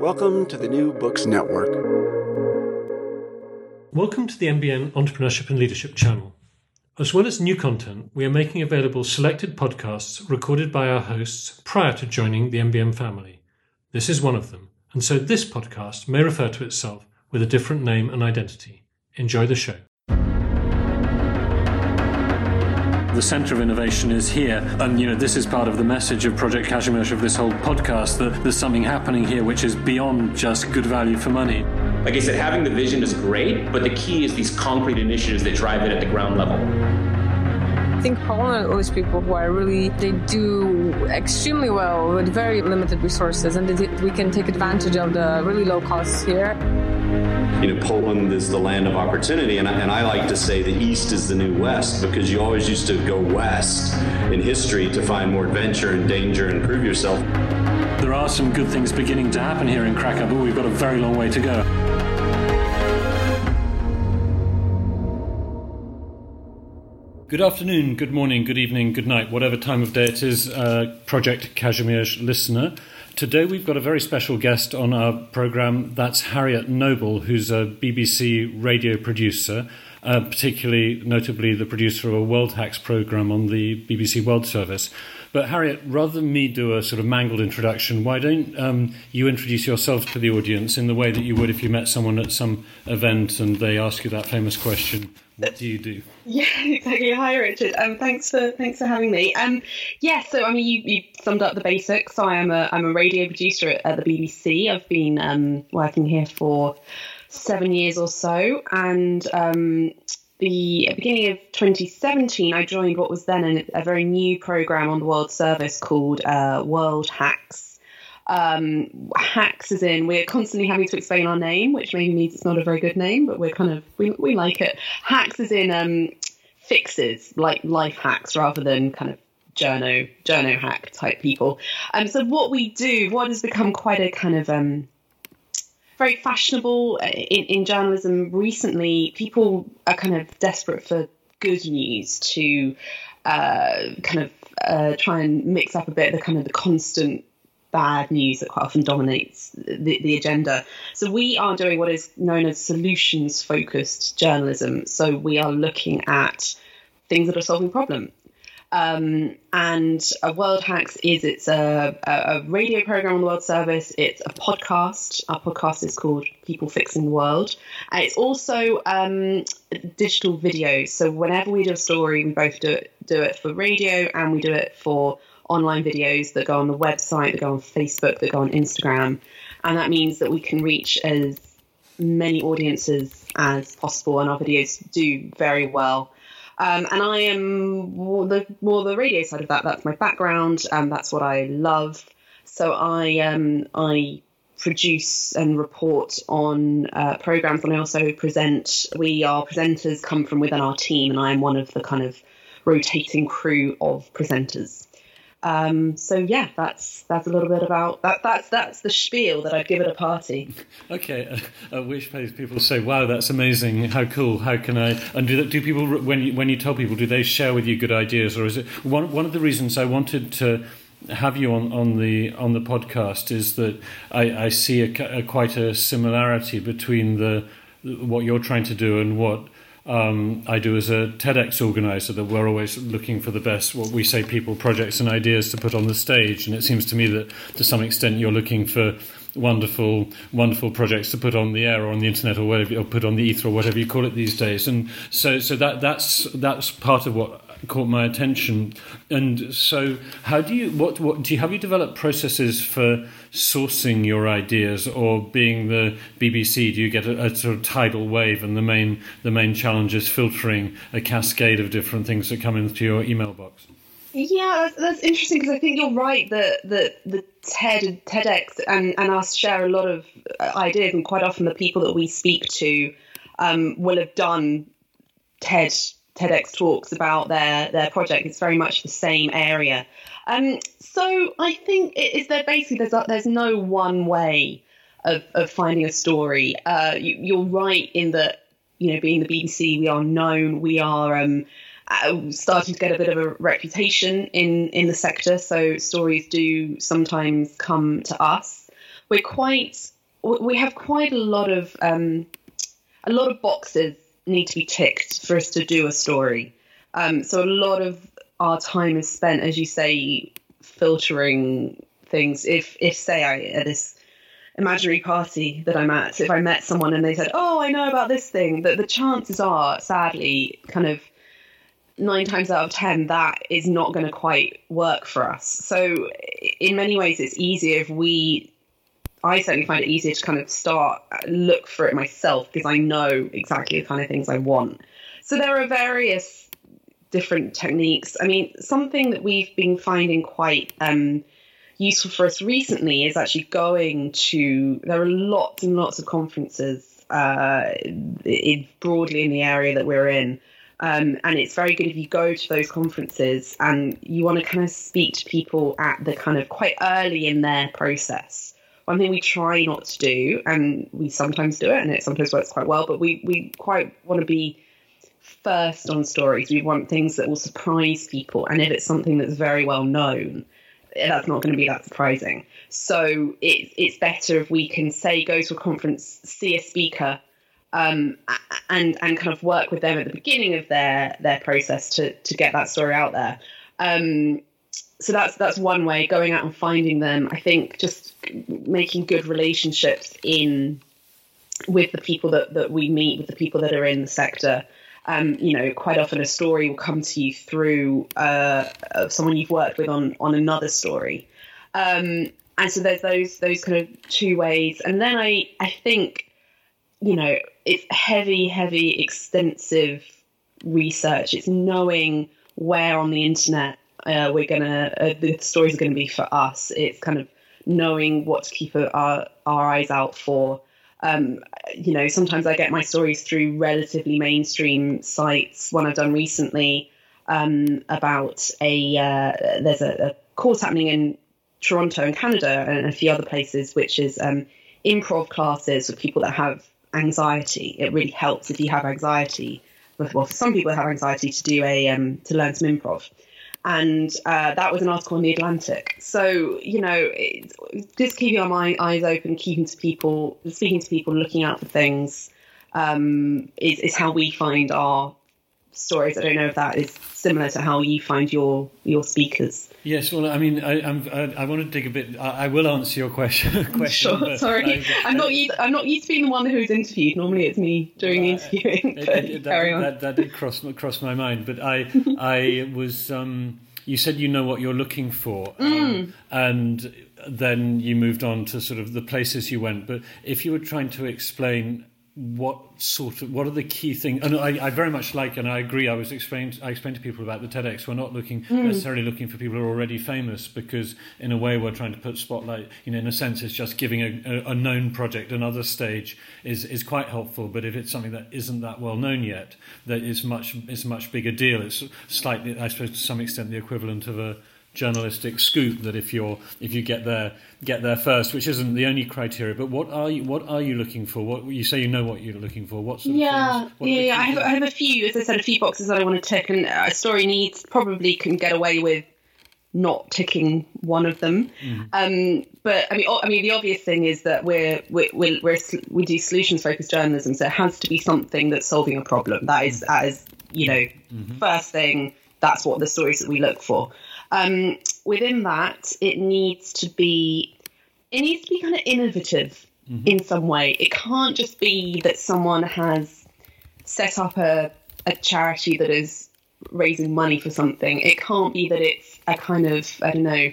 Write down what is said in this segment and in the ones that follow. Welcome to the New Books Network. Welcome to the NBN Entrepreneurship and Leadership channel. As well as new content, we are making available selected podcasts recorded by our hosts prior to joining the NBN family. This is one of them, and so this podcast may refer to itself with a different name and identity. Enjoy the show. The centre of innovation is here, and this is part of the message of Project Kazimierz, of this whole podcast, that there's something happening here which is beyond just good value for money. Like I said, having the vision is great, but the key is these concrete initiatives that drive it at the ground level. I think Poland owes people who are they do extremely well with very limited resources, and we can take advantage of the really low costs here. Poland is the land of opportunity, and I like to say the East is the new West, because you always used to go west in history to find more adventure and danger and prove yourself. There are some good things beginning to happen here in Krakow, but we've got a very long way to go. Good afternoon, good morning, good evening, good night, whatever time of day it is, Project Kazimierz listener. Today we've got a very special guest on our programme. That's Harriet Noble, who's a BBC radio producer, notably the producer of a World Hacks programme on the BBC World Service. But Harriet, rather than me do a sort of mangled introduction, why don't you introduce yourself to the audience in the way that you would if you met someone at some event and they ask you that famous question, what do you do? Yeah, exactly. Hi, Richard. Thanks for having me. You summed up the basics. So I'm a radio producer at the BBC. I've been working here for 7 years or so, and at the beginning of 2017, I joined what was then a very new program on the World Service called World Hacks. Hacks as in we're constantly having to explain our name, which maybe means it's not a very good name, but we're kind of, we like it. Hacks as in fixes, like life hacks rather than kind of journo hack type people. So what we do, what has become quite a kind of very fashionable in journalism recently, people are kind of desperate for good news to try and mix up a bit the kind of the constant bad news that quite often dominates the agenda. So we are doing what is known as solutions focused journalism. So we are looking at things that are solving problems. And World Hacks is it's a radio program on the World Service. It's a podcast. Our podcast is called People Fixing the World. And it's also digital video. So whenever we do a story, we both do it for radio, and we do it for online videos that go on the website, that go on Facebook, that go on Instagram. And that means that we can reach as many audiences as possible, and our videos do very well. And I am more the radio side of that. That's my background. That's what I love. So I produce and report on programs, and I also present. Our presenters come from within our team, and I am one of the kind of rotating crew of presenters. That's a little bit about that. That's the spiel that I'd give at a party. Okay, at which place people say, "Wow, that's amazing! How cool! How can I?" And do people, when you tell people, do they share with you good ideas, or is it one of the reasons I wanted to have you on the podcast is that I see quite a similarity between what you're trying to do and what I do as a TEDx organizer, that we're always looking for the best, what we say, people, projects and ideas to put on the stage. And it seems to me that to some extent you're looking for wonderful projects to put on the air or on the internet or whatever, or put on the ether or whatever you call it these days. And so that's part of what caught my attention. And so how do you have you developed processes for sourcing your ideas, or being the BBC, do you get a sort of tidal wave and the main challenge is filtering a cascade of different things that come into your email box? Yeah, that's interesting, because I think you're right that the TED and TEDx and us share a lot of ideas, and quite often the people that we speak to will have done TEDx talks about their project. It's very much the same area. So I think there's no one way of finding a story. You're right in that, being the BBC, we are known. We are starting to get a bit of a reputation in the sector. So stories do sometimes come to us. We have quite a lot of boxes need to be ticked for us to do a story. So a lot of our time is spent, as you say, filtering things. If at this imaginary party that I'm at, if I met someone and they said, "Oh, I know about this thing," that the chances are, sadly, kind of 9 times out of 10, that is not going to quite work for us. So in many ways, it's easier I certainly find it easier to kind of look for it myself, because I know exactly the kind of things I want. So there are various different techniques. I mean, something that we've been finding quite useful for us recently is actually there are lots and lots of conferences broadly in the area that we're in. And it's very good if you go to those conferences and you want to kind of speak to people at the kind of quite early in their process. One thing we try not to do, and we sometimes do it and it sometimes works quite well, but we quite want to be first on stories. We want things that will surprise people. And if it's something that's very well known, that's not going to be that surprising. So it's better if we can say, go to a conference, see a speaker, and kind of work with them at the beginning of their process to get that story out there. So that's one way, going out and finding them. I think just making good relationships with the people that we meet, with the people that are in the sector. Quite often a story will come to you through someone you've worked with on another story. And so there's those kind of two ways. And then I think, it's heavy, extensive research. It's knowing where on the internet the stories are going to be for us. It's kind of knowing what to keep our eyes out for. Sometimes I get my stories through relatively mainstream sites. One I've done recently about there's a course happening in Toronto and Canada and a few other places, which is improv classes for people that have anxiety. It really helps if you have anxiety. Well, for some people that have anxiety, to do to learn some improv. And that was an article in The Atlantic. So, just keeping our eyes open, speaking to people, looking out for things is how we find our stories. I don't know if that is similar to how you find your speakers. Yes, well, I mean, I want to dig a bit. I will answer your question. Sure, sorry. I'm not used to being the one who's interviewed. Normally, it's me doing the interviewing. Carry on. That did cross my mind, but I was. You said you know what you're looking for, and then you moved on to sort of the places you went. But if you were trying to explain, what are the key things? And I very much like, and I agree. I explained to people about the TEDx. We're not necessarily looking for people who are already famous, because in a way we're trying to put spotlight. In a sense, it's just giving a known project another stage is quite helpful. But if it's something that isn't that well known yet, that is much bigger deal. It's slightly, I suppose, to some extent, the equivalent of a journalistic scoop, that if you get there first, which isn't the only criteria, but what are you looking for? What you say, what you're looking for? What sort of things? I have a few, as I said, a few boxes that I want to tick, and a story probably can get away with not ticking one of them. But I mean, the obvious thing is that we do solutions focused journalism, so it has to be something that's solving a problem. That is first thing. That's what the stories that we look for. Within that, it needs to be it needs to be kind of innovative in some way. It can't just be that someone has set up a charity that is raising money for something. It can't be that it's a kind of, I don't know,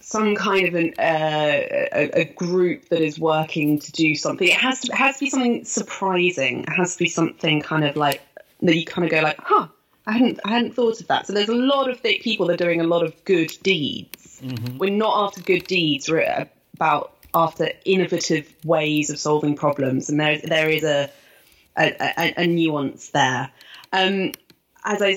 some kind of a group that is working to do something. It has to be something surprising. It has to be something kind of like that you kind of go like, huh, I hadn't thought of that. So there's a lot of people that are doing a lot of good deeds. Mm-hmm. We're not after good deeds. We're about after innovative ways of solving problems. And there is a nuance there. As I've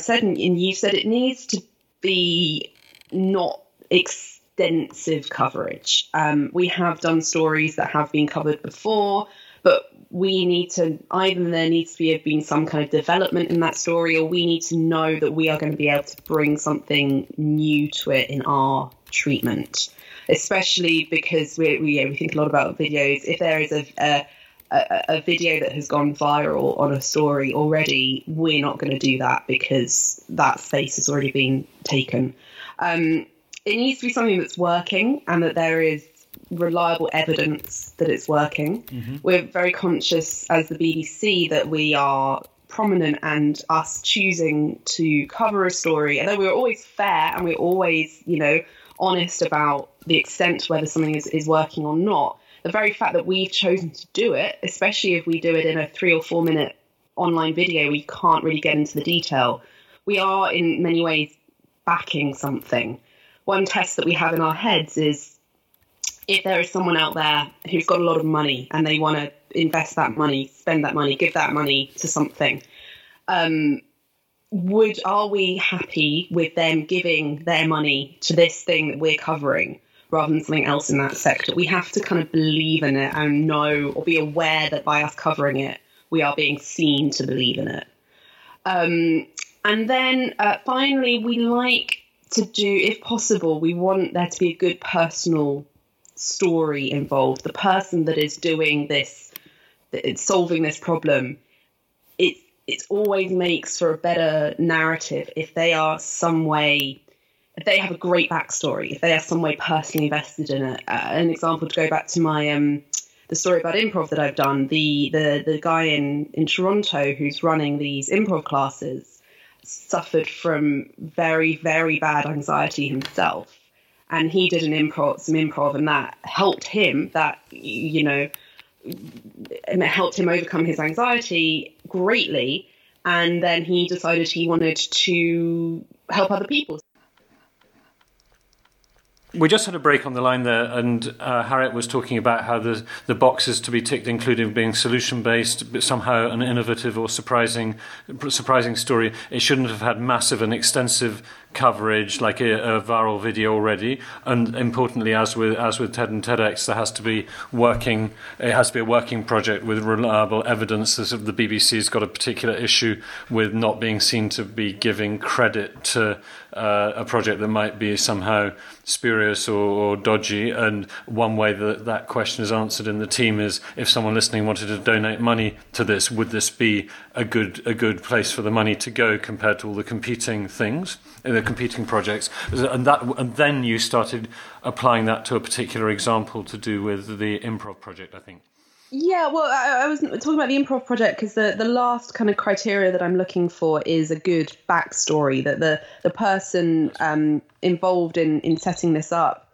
said, and you said, it needs to be not extensive coverage. We have done stories that have been covered before, but we need to either there needs to have been some kind of development in that story, or we need to know that we are going to be able to bring something new to it in our treatment, especially because we think a lot about videos. If there is a video that has gone viral on a story already, we're not going to do that because that space has already been taken. It needs to be something that's working and that there is reliable evidence that it's working. Mm-hmm. We're very conscious as the BBC that we are prominent, and us choosing to cover a story, although we're always fair and we're always, honest about the extent to whether something is working or not, the very fact that we've chosen to do it, especially if we do it in a 3 or 4 minute online video, we can't really get into the detail. We are in many ways backing something. One test that we have in our heads is if there is someone out there who's got a lot of money and they want to invest that money, spend that money, give that money to something, are we happy with them giving their money to this thing that we're covering, rather than something else in that sector? We have to kind of believe in it and know or be aware that by us covering it, we are being seen to believe in it. And then finally, we like to do, if possible, we want there to be a good personal story involved. The person that is doing this, that is solving this problem, it always makes for a better narrative if they are some way, if they have a great backstory, if they are some way personally invested in it. An example, to go back to my the story about improv that I've done, the guy in Toronto who's running these improv classes suffered from very, very bad anxiety himself, and he did some improv, and that helped him. That it helped him overcome his anxiety greatly, and then he decided he wanted to help other people. We just had a break on the line there, and Harriet was talking about how the boxes to be ticked included being solution-based, but somehow an innovative or surprising story. It shouldn't have had massive and extensive coverage like a viral video already. And importantly, as with TED and TEDx, there has to be working. It has to be a working project with reliable evidence. The BBC's got a particular issue with not being seen to be giving credit to a project that might be somehow spurious or dodgy, and one way that question is answered in the team is, if someone listening wanted to donate money to this, would this be a good place for the money to go compared to all the competing things, the competing projects? And then you started applying that to a particular example to do with the improv project, I think. Yeah, well, I was talking about the improv project because the last kind of criteria that I'm looking for is a good backstory, that the person involved in setting this up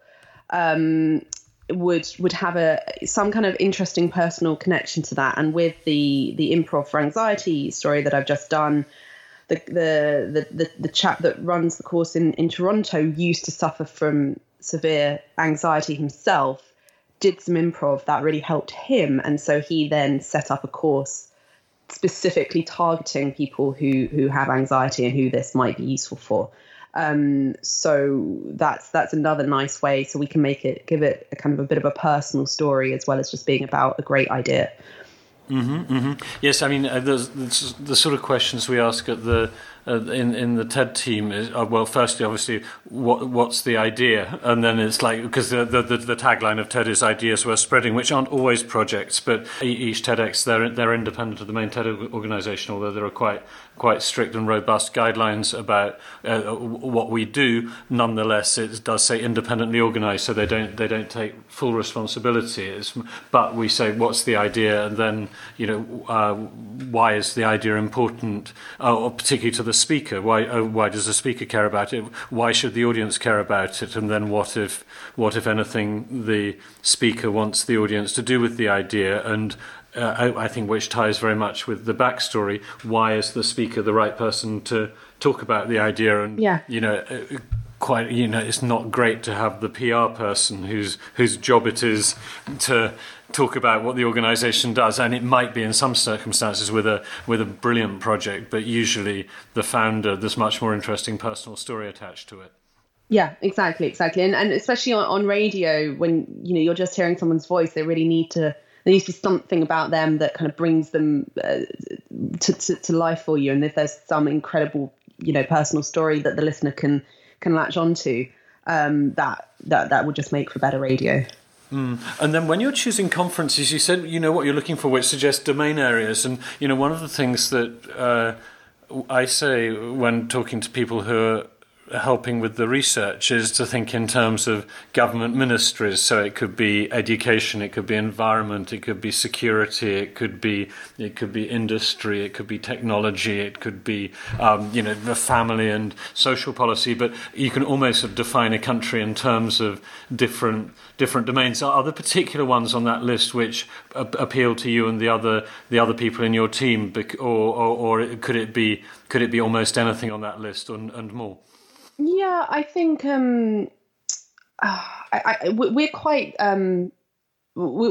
would have some kind of interesting personal connection to that. And with the improv for anxiety story that I've just done, the chap that runs the course in Toronto used to suffer from severe anxiety himself, did some improv that really helped him, and so he then set up a course specifically targeting people who have anxiety and who this might be useful for. So that's another nice way, so we can give it a kind of a bit of a personal story as well as just being about a great idea. Yes, I mean, the sort of questions we ask at the in the TED team is, well, firstly, obviously, what's the idea? And then it's like, because the tagline of TED is ideas worth spreading, which aren't always projects, but each TEDx, they're independent of the main TED organization, although there are quite strict and robust guidelines about what we do. Nonetheless, it does say independently organized, so they don't take full responsibility. But we say, what's the idea? And then, why is the idea important, or particularly to the speaker? Why does the speaker care about it? Why should the audience care about it? And then what if anything, the speaker wants the audience to do with the idea? And I think which ties very much with the backstory. Why is the speaker the right person to talk about the idea? And it's not great to have the PR person whose job it is to talk about what the organisation does, and it might be in some circumstances with a brilliant project, but usually the founder, there's much more interesting personal story attached to it. Yeah, exactly, and especially on radio, when you're just hearing someone's voice, they really need to. There needs to be something about them that kind of brings them to life for you, and if there's some incredible, personal story that the listener can latch onto, that will just make for better radio. Mm. And then when you're choosing conferences, you said you know what you're looking for, which suggests domain areas, and one of the things that I say when talking to people who are helping with the research is to think in terms of government ministries. So it could be education, it could be environment, it could be security, it could be industry, it could be technology, it could be the family and social policy. But you can almost sort of define a country in terms of different domains. Are there particular ones on that list which appeal to you and the other people in your team, or could it be almost anything on that list and more? Yeah, I think we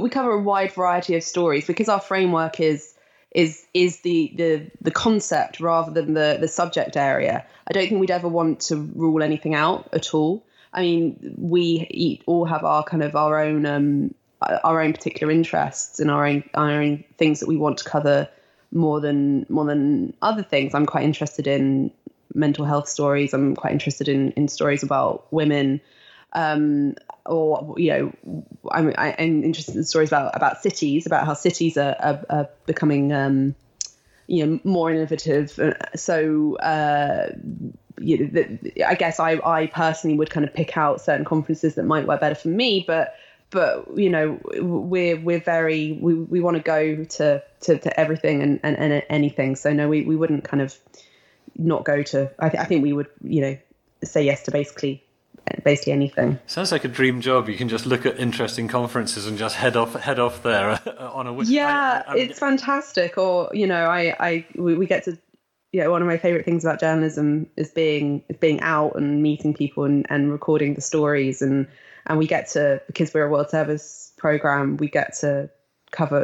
cover a wide variety of stories because our framework is the concept rather than the subject area. I don't think we'd ever want to rule anything out at all. I mean, we all have our kind of our own particular interests and our own things that we want to cover more than other things. I'm quite interested in mental health stories. I'm quite interested in stories about women, I'm interested in stories about cities, about how cities are becoming, more innovative. So, I guess I personally would kind of pick out certain conferences that might work better for me, but we want to go to everything and anything. So no, we wouldn't kind of not go to. I think we would, say yes to basically anything. Sounds like a dream job. You can just look at interesting conferences and just head off there on a. Yeah, it's fantastic. Or we get to. Yeah, one of my favorite things about journalism is being out and meeting people and recording the stories and we get to, because we're a World Service program, we get to travel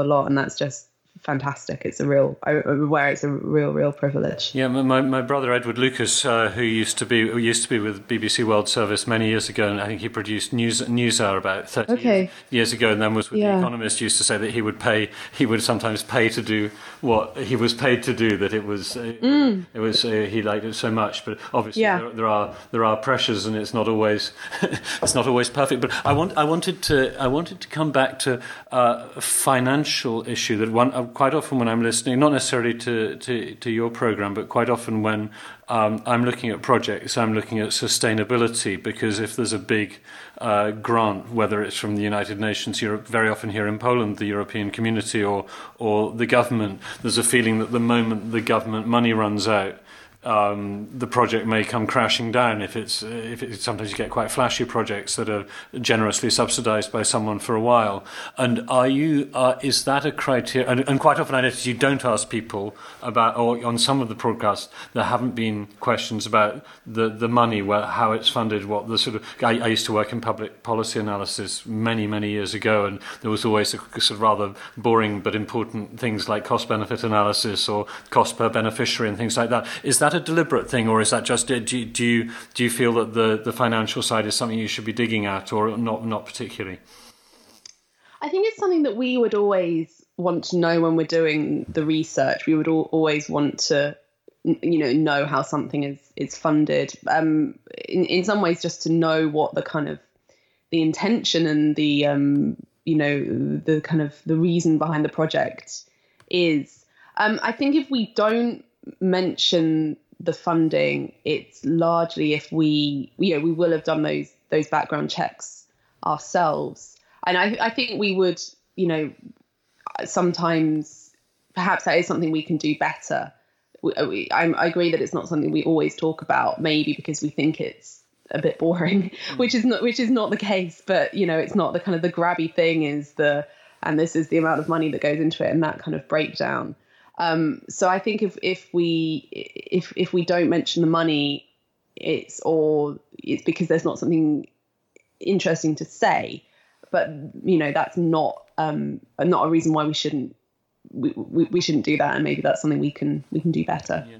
a lot, and that's just fantastic. It's a real privilege. Yeah, my brother Edward Lucas, who used to be with BBC World Service many years ago, and I think he produced Newshour about 30 years ago, and then was with The Economist, used to say that he would sometimes pay to do what he was paid to do, that it was he liked it so much. But obviously there are pressures, and it's not always perfect. But I wanted to come back to a financial issue that one. Quite often when I'm listening, not necessarily to your program, but quite often when I'm looking at projects, I'm looking at sustainability, because if there's a big grant, whether it's from the United Nations, Europe, very often here in Poland, the European Community or the government, there's a feeling that the moment the government money runs out, the project may come crashing down. If it's sometimes you get quite flashy projects that are generously subsidised by someone for a while. And is that a criteria? And quite often I notice you don't ask people about, or on some of the podcasts there haven't been questions about the money, how it's funded, what the sort of. I used to work in public policy analysis many years ago, and there was always a sort of rather boring but important things like cost benefit analysis or cost per beneficiary and things like that. Is that a deliberate thing, or is that just do you feel that the financial side is something you should be digging at, or not particularly? I think it's something that we would always want to know when we're doing the research. We would always want to know how something is funded. In some ways, just to know what the kind of the intention and the the kind of the reason behind the project is. I think if we don't mention the funding, it's largely if we will have done those background checks ourselves. And I think we would, sometimes perhaps that is something we can do better. I agree that it's not something we always talk about, maybe because we think it's a bit boring, which is not the case. But, it's not the kind of the grabby thing and this is the amount of money that goes into it and that kind of breakdown. So I think if we don't mention the money, it's because there's not something interesting to say, but that's not a reason why we shouldn't do that, and maybe that's something we can do better. Yeah.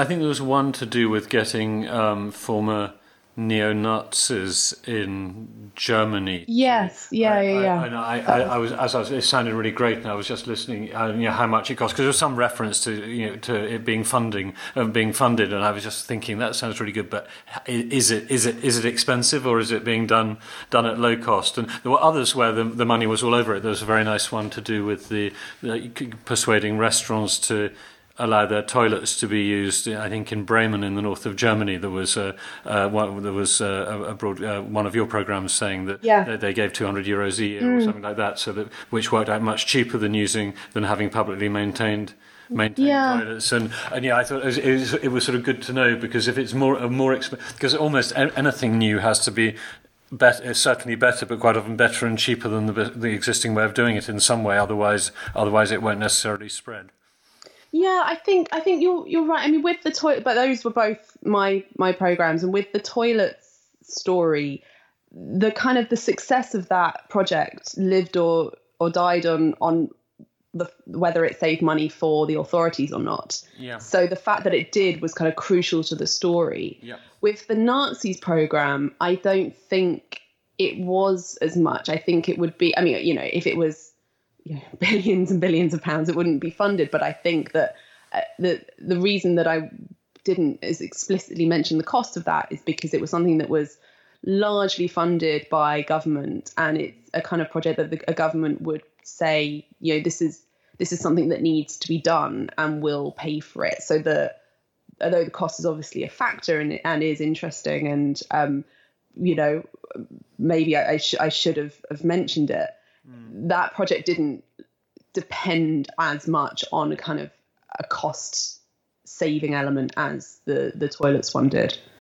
I think there was one to do with getting former neo-Nazis in Germany. Yes, yeah. I was, it sounded really great, and I was just listening. How much it cost, because there was some reference to it being funded, and I was just thinking that sounds really good, but is it expensive, or is it being done at low cost? And there were others where the money was all over it. There was a very nice one to do with the persuading restaurants to allow their toilets to be used. I think in Bremen, in the north of Germany, there was one of your programs saying that they gave €200 a year or something like that, so that which worked out much cheaper than having publicly maintained toilets. And I thought it was sort of good to know, because if it's more expensive, because almost anything new has to be better, certainly better, but quite often better and cheaper than the existing way of doing it in some way. Otherwise it won't necessarily spread. Yeah, I think you're right. I mean, with the toilet, but those were both my programs, and with the toilets story, the kind of the success of that project lived or died on whether it saved money for the authorities or not. Yeah. So the fact that it did was kind of crucial to the story. Yeah. With the Nazis program, I don't think it was as much. I think it would be. I mean, if it was billions and billions of pounds, it wouldn't be funded. But I think that the reason that I didn't is explicitly mention the cost of that is because it was something that was largely funded by government, and it's a kind of project that a government would say, this is something that needs to be done, and we'll pay for it. So although the cost is obviously a factor and is interesting, and maybe I should have mentioned it. That project didn't depend as much on a kind of a cost saving element as the toilets one did.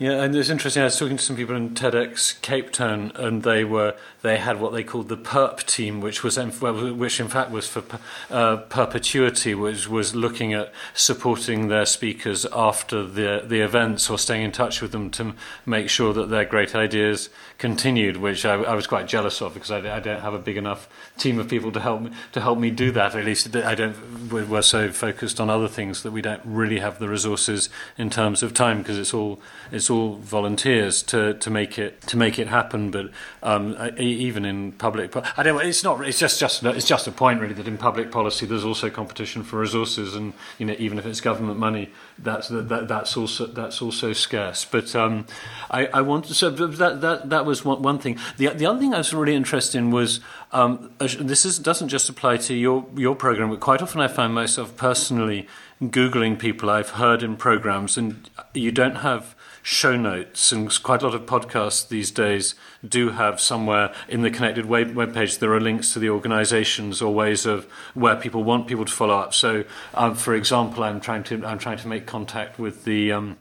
Yeah, and it's interesting. I was talking to some people in TEDx Cape Town, and they had what they called the PERP team, which in fact was for perpetuity, which was looking at supporting their speakers after the events or staying in touch with them to make sure that their great ideas continued. Which I was quite jealous of, because I don't have a big enough team of people to help me do that. At least I don't. We're so focused on other things that we don't really have the resources in terms of time, because it's all volunteers to make it happen. But even in public, I don't. It's not. It's just a point, really, that in public policy there's also competition for resources, and even if it's government money, that's also scarce. But I want to. So that was one thing. The other thing I was really interested in was this doesn't just apply to your program, but quite often I find myself personally Googling people I've heard in programs, and you don't have show notes, and quite a lot of podcasts these days do have somewhere in the connected webpage there are links to the organisations or ways of where people want people to follow up. So, for example, I'm trying to make contact with the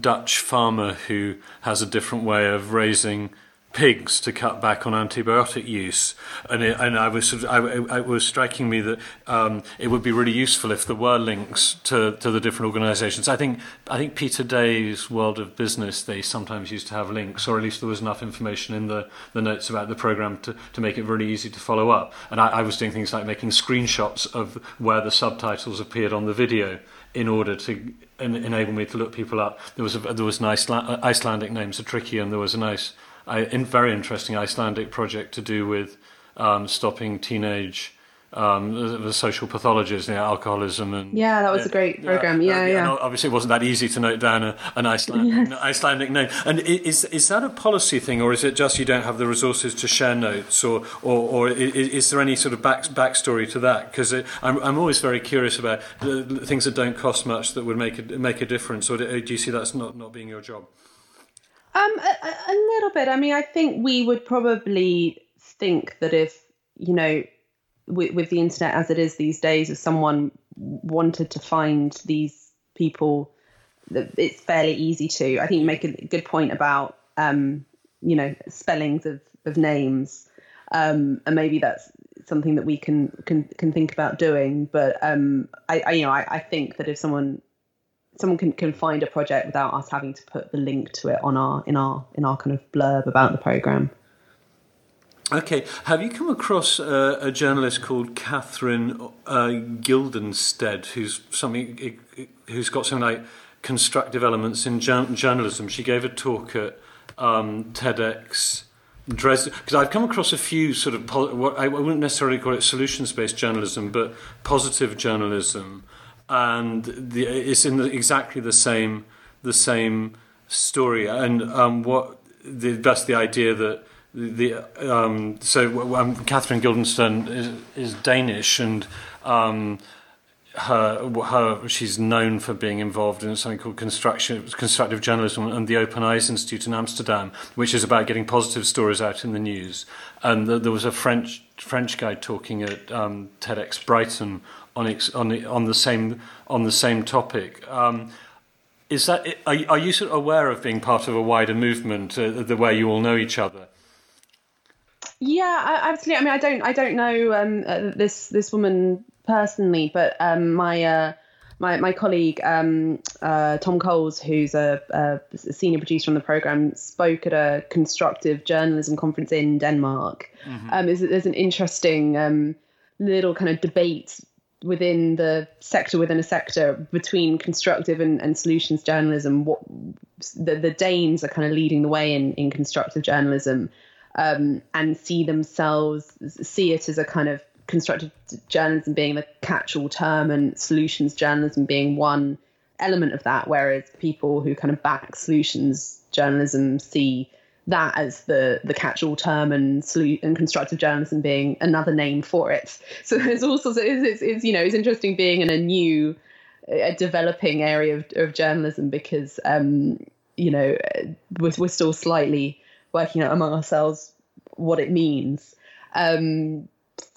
Dutch farmer who has a different way of raising pigs to cut back on antibiotic use, and it was striking me that it would be really useful if there were links to the different organisations. I think Peter Day's World of Business, they sometimes used to have links, or at least there was enough information in the notes about the programme to make it really easy to follow up. And I was doing things like making screenshots of where the subtitles appeared on the video in order to enable me to look people up. There was an Icelandic name, so tricky, and there was a nice, very interesting Icelandic project to do with stopping teenage the social pathologies, alcoholism, and that was a great program. And obviously, it wasn't that easy to note down an Icelandic Icelandic name. And is that a policy thing, or is it just you don't have the resources to share notes, or is there any sort of backstory to that? Because I'm always very curious about the things that don't cost much that would make a difference. Or do you see that's not being your job? A little bit. I mean, I think we would probably think that if, with the internet as it is these days, if someone wanted to find these people, it's fairly easy to. I think you make a good point about, spellings of names. And maybe that's something that we can think about doing. But I think that if someone can find a project without us having to put the link to it on our kind of blurb about the program. Okay, have you come across a journalist called Catherine Guildenstead, who's got something like constructive elements in journalism? She gave a talk at TEDx. Because I've come across a few sort of what I wouldn't necessarily call it solutions-based journalism, but positive journalism. And it's in exactly the same story. And the idea that Catherine Guildenstern is Danish, and she's known for being involved in something called constructive journalism and the Open Eyes Institute in Amsterdam, which is about getting positive stories out in the news. And there was a French guy talking at TEDx Brighton on the same topic. Is that are you sort of aware of being part of a wider movement, the way you all know each other? Yeah, absolutely. I mean, I don't know this woman personally, but my colleague Tom Coles, who's a senior producer on the program, spoke at a constructive journalism conference in Denmark. Mm-hmm. There's an interesting little kind of debate within the sector, between constructive and solutions journalism. What the Danes are kind of leading the way in constructive journalism, and see it as a kind of constructive journalism being the catch-all term and solutions journalism being one element of that, whereas people who kind of back solutions journalism see that as the catch-all term and constructive journalism being another name for it. So there's all sorts of, it's interesting being in a developing area of journalism, because, we're still slightly working out among ourselves what it means. There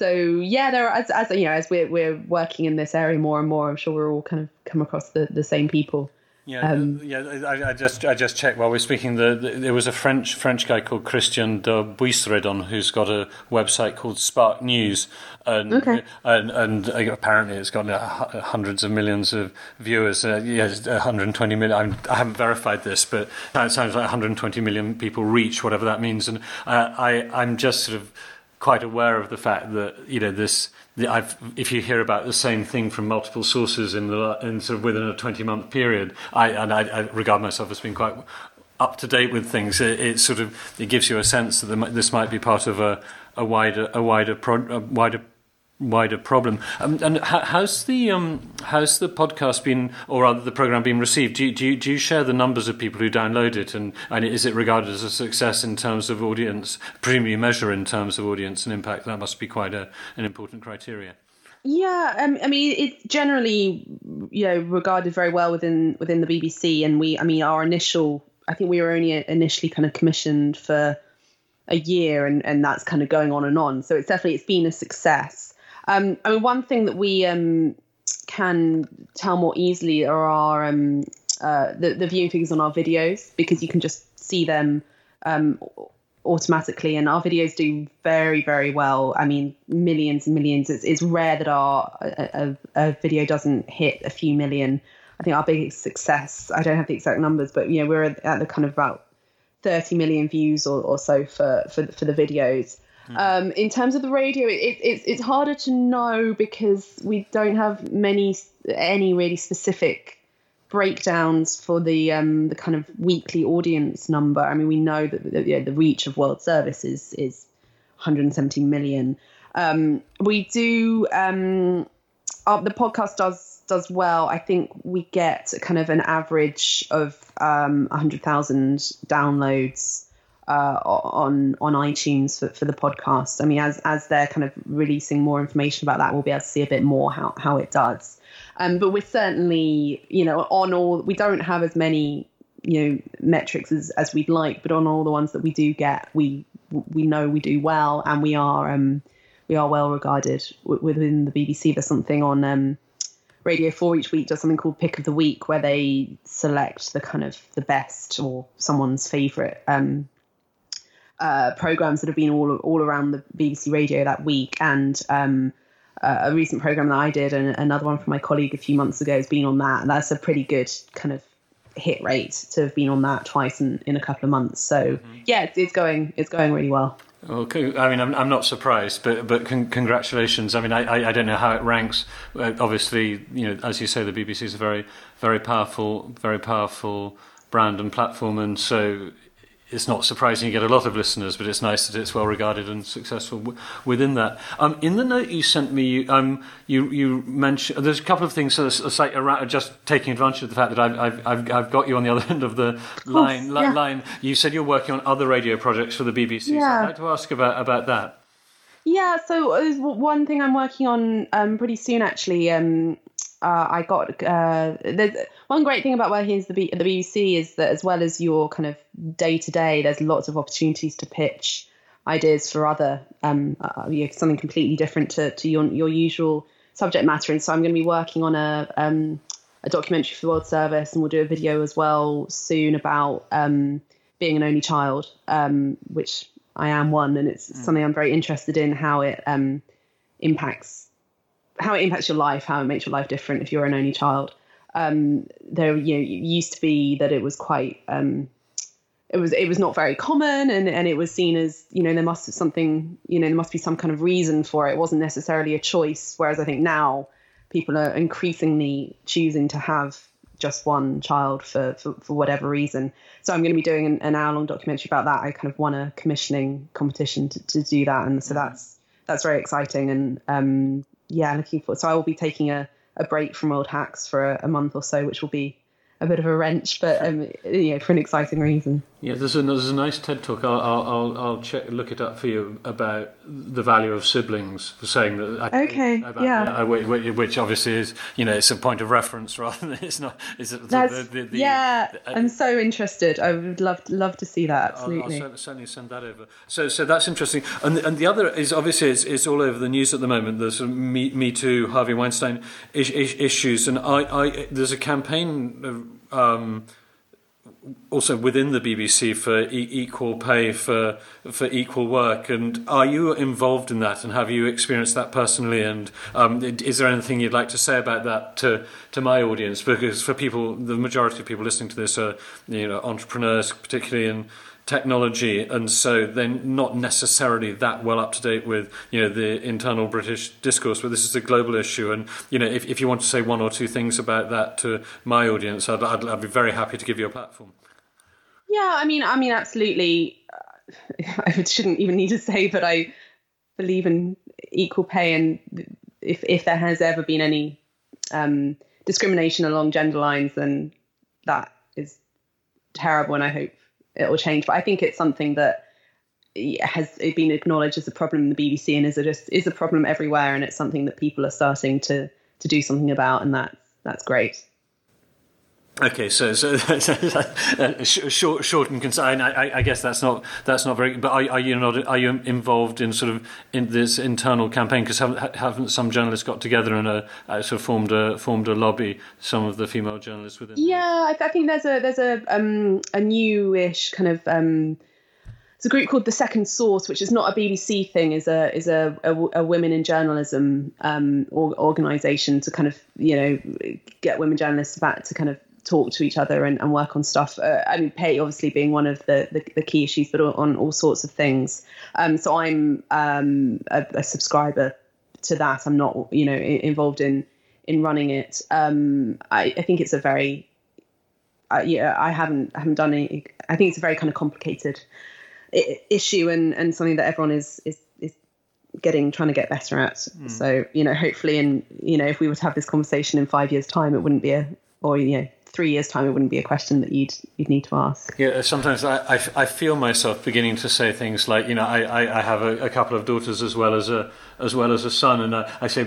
are, as we're working in this area more and more, I'm sure we're all kind of come across the same people. Yeah, I just checked while we're speaking. There was a French guy called Christian de Boisredon who's got a website called Spark News, and apparently it's got hundreds of millions of viewers. 120 million. I haven't verified this, but it sounds like 120 million people reach, whatever that means. And I'm just sort of quite aware of the fact that this. If you hear about the same thing from multiple sources in sort of within a 20-month period, I regard myself as being quite up to date with things. It sort of gives you a sense that this might be part of a wider problem. And how's the podcast been, or rather the program been received? Do you share the numbers of people who download it, and is it regarded as a success in terms of audience? Presumably, you measure in terms of audience and impact. That must be quite an important criteria. Yeah, I mean, it's generally, you know, regarded very well within the BBC, and we, I mean, our initial, I think we were only initially kind of commissioned for a year, and that's kind of going on and on. So it's been a success. I mean, one thing that we can tell more easily are our the viewing figures on our videos, because you can just see them automatically, and our videos do very, very well. I mean, millions and millions. It's rare that our a video doesn't hit a few million. I think our biggest success, I don't have the exact numbers, but you know, we're at the kind of about 30 million views or so for the videos. In terms of the radio, it's harder to know because we don't have any really specific breakdowns for the kind of weekly audience number. I mean, we know that the reach of World Service is 170 million. We do the podcast does well. I think we get kind of an average of 100,000 downloads on iTunes for the podcast. I mean, as they're kind of releasing more information about that, we'll be able to see a bit more how it does. But we're certainly, you know, we don't have as many, you know, metrics as we'd like, but on all the ones that we do get, we know we do well, and we are well regarded within the BBC. There's something on Radio 4 each week does something called Pick of the Week, where they select the kind of the best or someone's favourite programmes that have been all around the BBC radio that week. And a recent programme that I did and another one from my colleague a few months ago has been on that. And that's a pretty good kind of hit rate to have been on that twice in a couple of months. So, yeah, it's going really well. Okay. I mean, I'm not surprised, but congratulations. I mean, I don't know how it ranks. Obviously, you know, as you say, the BBC is a very, very powerful brand and platform, and so it's not surprising you get a lot of listeners. But it's nice that it's well regarded and successful within that. In the note you sent me, you mentioned there's a couple of things. So it's like around, just taking advantage of the fact that I've got you on the other end of the line. Course, yeah. Line. You said you're working on other radio projects for the BBC. Yeah. So I'd like to ask about that. Yeah. So one thing I'm working on pretty soon, actually. I got there's one great thing about working at the BBC is that as well as your kind of day to day, there's lots of opportunities to pitch ideas for other something completely different to your usual subject matter. And so I'm going to be working on a documentary for the World Service, and we'll do a video as well soon about being an only child, which I am one, and it's something I'm very interested in, how it impacts your life, how it makes your life different if you're an only child. There, you know, it used to be that it was quite, it was not very common, and it was seen as, you know, there must be some kind of reason for it. It wasn't necessarily a choice. Whereas I think now people are increasingly choosing to have just one child for whatever reason. So I'm going to be doing an hour-long documentary about that. I kind of won a commissioning competition to do that, and so that's very exciting. And yeah, looking forward. So I will be taking a break from World Hacks for a month or so, which will be a bit of a wrench, but you know, for an exciting reason. Yeah, there's a nice TED talk. I'll look it up for you about the value of siblings, for saying that. Which obviously is, you know, it's a point of reference rather than it's not. I'm so interested. I would love to see that. Absolutely, I'll certainly send that over. So that's interesting. And the other is obviously it's all over the news at the moment. There's Me Too, Harvey Weinstein issues, and I there's a campaign also within the BBC for equal pay for equal work. And are you involved in that, and have you experienced that personally? And is there anything you'd like to say about that to my audience? Because for people, the majority of people listening to this are, you know, entrepreneurs, particularly in technology, and so they're not necessarily that well up to date with, you know, the internal British discourse. But this is a global issue, and, you know, if you want to say one or two things about that to my audience, I'd be very happy to give you a platform. Yeah, I mean, absolutely. I shouldn't even need to say, but I believe in equal pay, and if there has ever been any discrimination along gender lines, then that is terrible, and I hope it will change. But I think it's something that has been acknowledged as a problem in the BBC and is a problem everywhere, and it's something that people are starting to do something about, and that's great. Okay, so short and concise. I guess that's not very. But are you involved in sort of in this internal campaign? Because haven't some journalists got together and sort of formed a lobby? Some of the female journalists within. Yeah, I think there's a newish kind of. It's a group called the Second Source, which is not a BBC thing, is a women in journalism organisation to kind of get women journalists back to kind of talk to each other and work on stuff. I mean, pay obviously being one of the key issues, but on all sorts of things. So I'm a subscriber to that. I'm not, involved in running it. I think it's a very, I haven't done any. I think it's a very kind of complicated issue and something that everyone is trying to get better at. So, hopefully, and if we were to have this conversation in 5 years' time, it wouldn't be or 3 years' time, it wouldn't be a question that you'd need to ask. Yeah, sometimes I feel myself beginning to say things like, I have a couple of daughters as well as a son, and I feel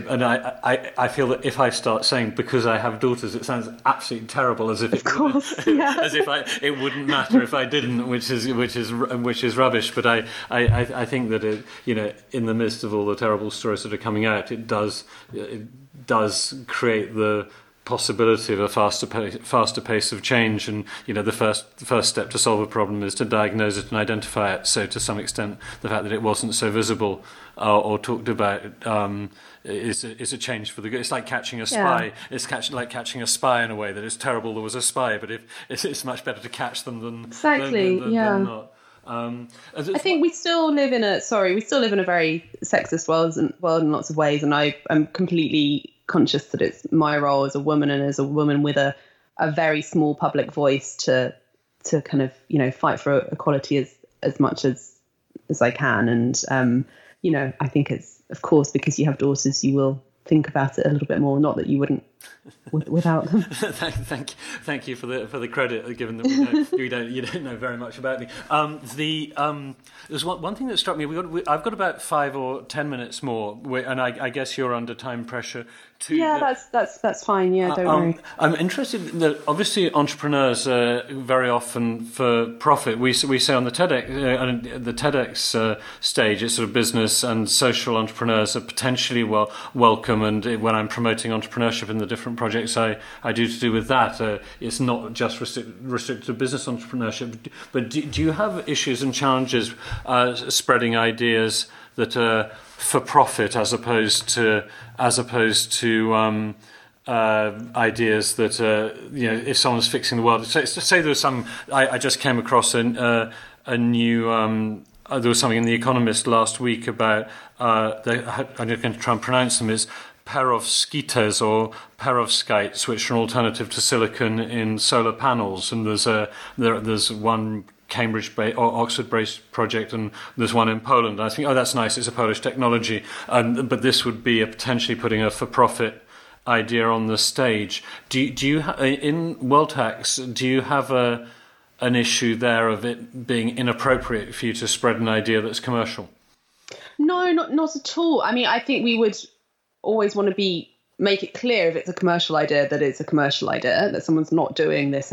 that if I start saying because I have daughters, it sounds absolutely terrible, as if it wouldn't matter if I didn't, which is rubbish. But I think that it, in the midst of all the terrible stories that are coming out, it does create the possibility of a faster pace of change, and the first step to solve a problem is to diagnose it and identify it. So to some extent, the fact that it wasn't so visible or talked about is a change for the good. It's like catching a spy. Yeah. Like catching a spy in a way that it's terrible there was a spy, but it's much better to catch them than not. I think we still live in a very sexist world in lots of ways, and I am completely conscious that it's my role as a woman and as a woman with a very small public voice to kind of fight for equality as much as I can, and I think it's, of course, because you have daughters you will think about it a little bit more, not that you wouldn't without them. thank you for the credit, given that you don't know very much about me. There's one thing that struck me. I've got about 5 or 10 minutes more, and I guess you're under time pressure too. Yeah, that's fine. Yeah, don't worry. I'm interested that obviously entrepreneurs very often for profit. We say on the TEDx stage, it's sort of business and social entrepreneurs are potentially welcome. And when I'm promoting entrepreneurship in the different projects I do to do with that. It's not just restricted to business entrepreneurship, but do you have issues and challenges spreading ideas that are for profit as opposed to ideas that if someone's fixing the world? Say there was some. I just came across a new. There was something in The Economist last week about. I'm going to try and pronounce them. Is perovskites or perovskites, which are an alternative to silicon in solar panels, and there's one Cambridge-based or Oxford-based project, and there's one in Poland. I think, oh, that's nice, it's a Polish technology, but this would be potentially putting a for-profit idea on the stage. Do you in World Hacks, do you have an issue there of it being inappropriate for you to spread an idea that's commercial? No, not at all. I mean, I think we would always want to make it clear if it's a commercial idea that it's a commercial idea, that someone's not doing this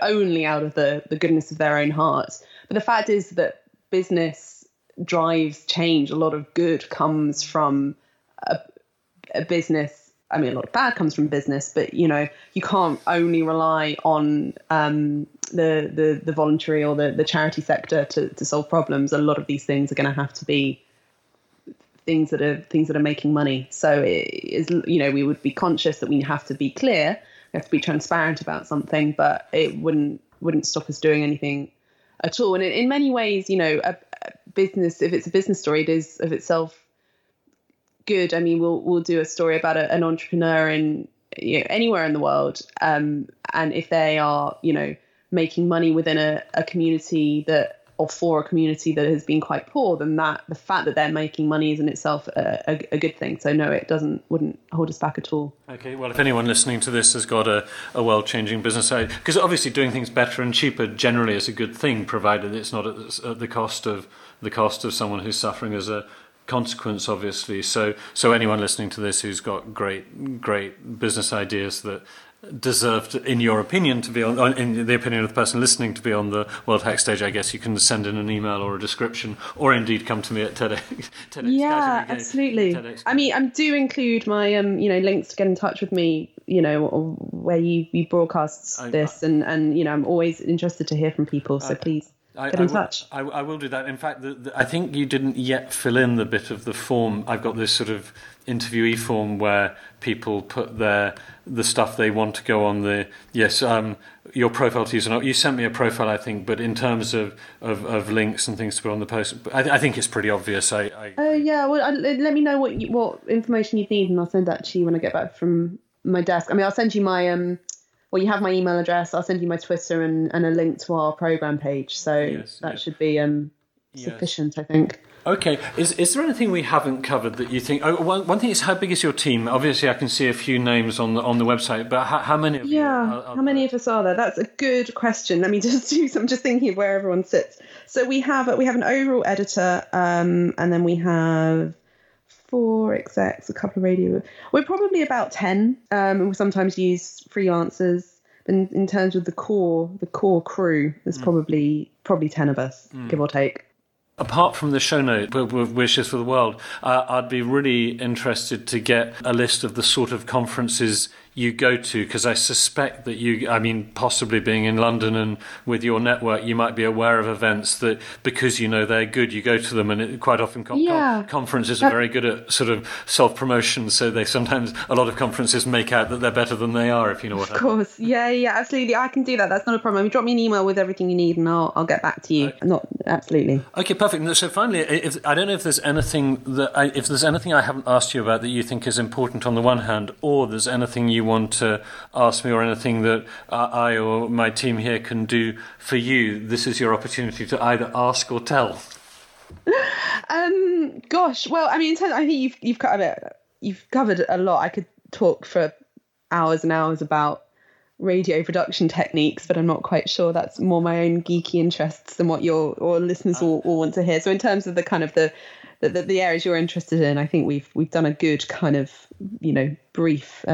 only out of the goodness of their own heart. But the fact is that business drives change. A lot of good comes from a business. I mean, a lot of bad comes from business, but you can't only rely on the voluntary or the charity sector to solve problems. A lot of these things are going to have to be things that are making money. So it is, we would be conscious that we have to be clear, we have to be transparent about something, but it wouldn't stop us doing anything at all. And in many ways, a business, if it's a business story, it is of itself good. I mean, we'll do a story about an entrepreneur in anywhere in the world, and if they are making money within a community that or for a community that has been quite poor, then that the fact that they're making money is in itself a good thing. So no, it wouldn't hold us back at all. Okay, well, if anyone listening to this has got a world-changing business idea, because obviously doing things better and cheaper generally is a good thing, provided it's not at the cost of someone who's suffering as a consequence, obviously. So anyone listening to this who's got great business ideas that deserved, in your opinion, to be on, in the opinion of the person listening, to be on the World Hack stage, I guess you can send in an email or a description, or indeed come to me at TEDx. Yeah, absolutely. TEDx. I mean, I do include my, links to get in touch with me, where you broadcast this, and I'm always interested to hear from people. So please. Get in touch. I will do that. In fact, I think you didn't yet fill in the bit of the form. I've got this sort of interviewee form where people put the stuff they want to go on the... Yes, your profile to use or not. You sent me a profile, I think, but in terms of links and things to put on the post, I think it's pretty obvious. Let me know what information you need, and I'll send that to you when I get back from my desk. I mean, I'll send you my... Well, you have my email address. I'll send you my Twitter and a link to our program page. So that should be sufficient, I think. Okay. Is there anything we haven't covered that you think? Oh, one thing is, how big is your team? Obviously, I can see a few names on the website, but how many? Of you are how many of us are there? That's a good question. Let me just do some. Just thinking of where everyone sits. So we have an overall editor, and then we have 4 execs, a couple of radio. We're probably about 10, and we sometimes use freelancers. And in terms of the core crew, there's probably 10 of us, give or take. Apart from the show note with Wishes for the World, I'd be really interested to get a list of the sort of conferences you go to, because I suspect that possibly being in London and with your network, you might be aware of events that, because you know they're good, you go to them, and it, quite often conferences are very good at sort of self-promotion, so they sometimes, a lot of conferences make out that they're better than they are, if you know what I mean. Of course, yeah, absolutely, I can do that, that's not a problem. I mean, drop me an email with everything you need and I'll get back to you. Okay. Not absolutely. Okay, perfect. So finally, I don't know if there's anything if there's anything I haven't asked you about that you think is important on the one hand, or there's anything you want to ask me or anything that I or my team here can do for you, this is your opportunity to either ask or tell. Gosh, well, I mean, I think you've covered a lot. I could talk for hours and hours about radio production techniques, but I'm not quite sure that's more my own geeky interests than what your listeners all want to hear. So in terms of the kind of the areas you're interested in, I think we've done a good kind of brief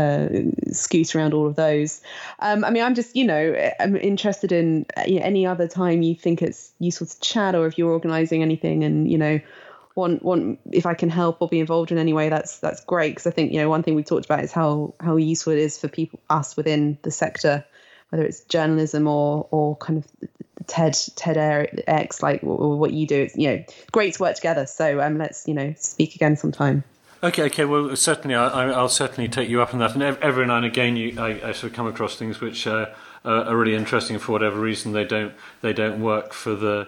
scoot around all of those. I mean, I'm just I'm interested in any other time you think it's useful to chat, or if you're organising anything and want if I can help or be involved in any way, that's great, because I think one thing we've talked about is how useful it is for us within the sector, whether it's journalism or kind of TEDx, like what you do. It's great to work together. So let's speak again sometime. Okay. Well, certainly, I'll certainly take you up on that. And every now and again, I sort of come across things which are really interesting. For whatever reason, they don't work for the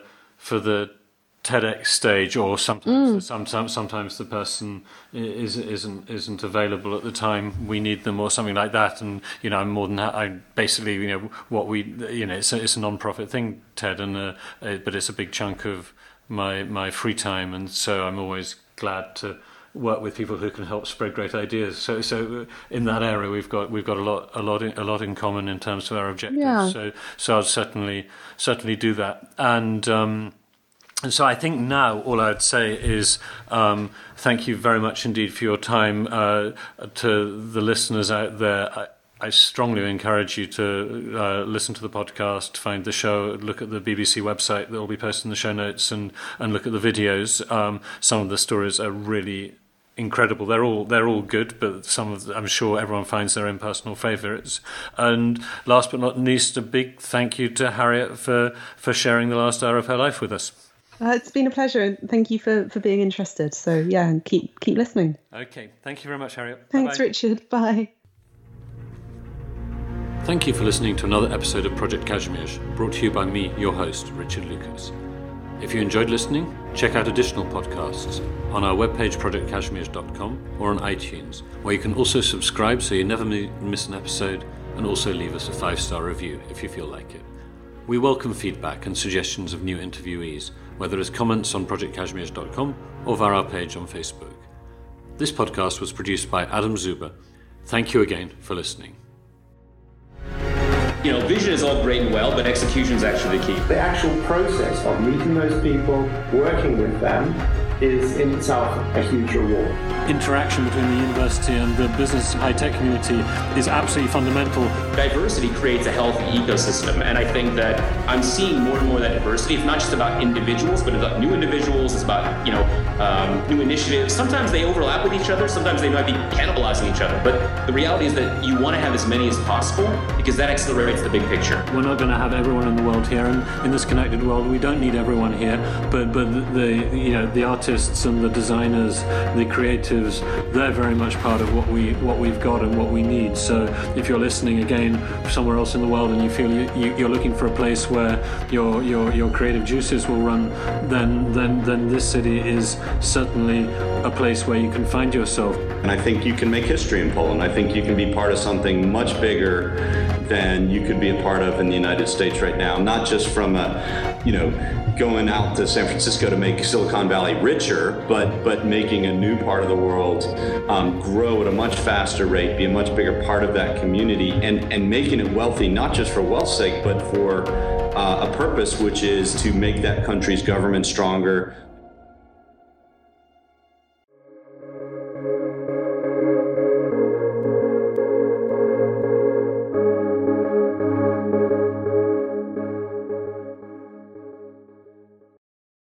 TEDx stage, or sometimes the person isn't available at the time we need them, or something like that. And I'm more than that. I basically what we it's a non-profit thing, TED, and but it's a big chunk of my free time, and so I'm always glad to work with people who can help spread great ideas. So in that area, we've got a lot in common in terms of our objectives. Yeah. So I'd certainly do that. And so I think now all I'd say is thank you very much indeed for your time. To the listeners out there, I strongly encourage you to listen to the podcast, find the show, look at the BBC website that will be posted in the show notes, and look at the videos. Some of the stories are really incredible. They're all good, but I'm sure everyone finds their own personal favourites. And last but not least, a big thank you to Harriet for sharing the last hour of her life with us. It's been a pleasure, and thank you for being interested. So yeah, and keep listening. Okay, thank you very much, Harriet. Thanks, bye-bye. Richard. Bye. Thank you for listening to another episode of Project Kazimierz, brought to you by me, your host, Richard Lucas. If you enjoyed listening, check out additional podcasts on our webpage, projectkazimierz.com, or on iTunes, where you can also subscribe so you never miss an episode, and also leave us a 5-star review if you feel like it. We welcome feedback and suggestions of new interviewees, whether as comments on projectkazimierz.com or via our page on Facebook. This podcast was produced by Adam Zuber. Thank you again for listening. You know, vision is all great and well, but execution is actually the key. The actual process of meeting those people, working with them, is in itself a huge reward. Interaction between the university and the business high-tech community is absolutely fundamental. Diversity creates a healthy ecosystem, and I think that I'm seeing more and more that diversity. It's not just about individuals, but it's about new individuals, it's about, new initiatives. Sometimes they overlap with each other, sometimes they might be cannibalizing each other, but the reality is that you want to have as many as possible because that accelerates the big picture. We're not going to have everyone in the world here, and in this connected world, we don't need everyone here, but the artists and the designers, the creatives, they're very much part of what we've got and what we need. So if you're listening again somewhere else in the world and you feel you're looking for a place where your creative juices will run, then this city is certainly a place where you can find yourself. And I think you can make history in Poland. I think you can be part of something much bigger than you could be a part of in the United States right now, not just from going out to San Francisco to make Silicon Valley richer, but making a new part of the world grow at a much faster rate, be a much bigger part of that community, and making it wealthy, not just for wealth's sake, but for a purpose, which is to make that country's government stronger,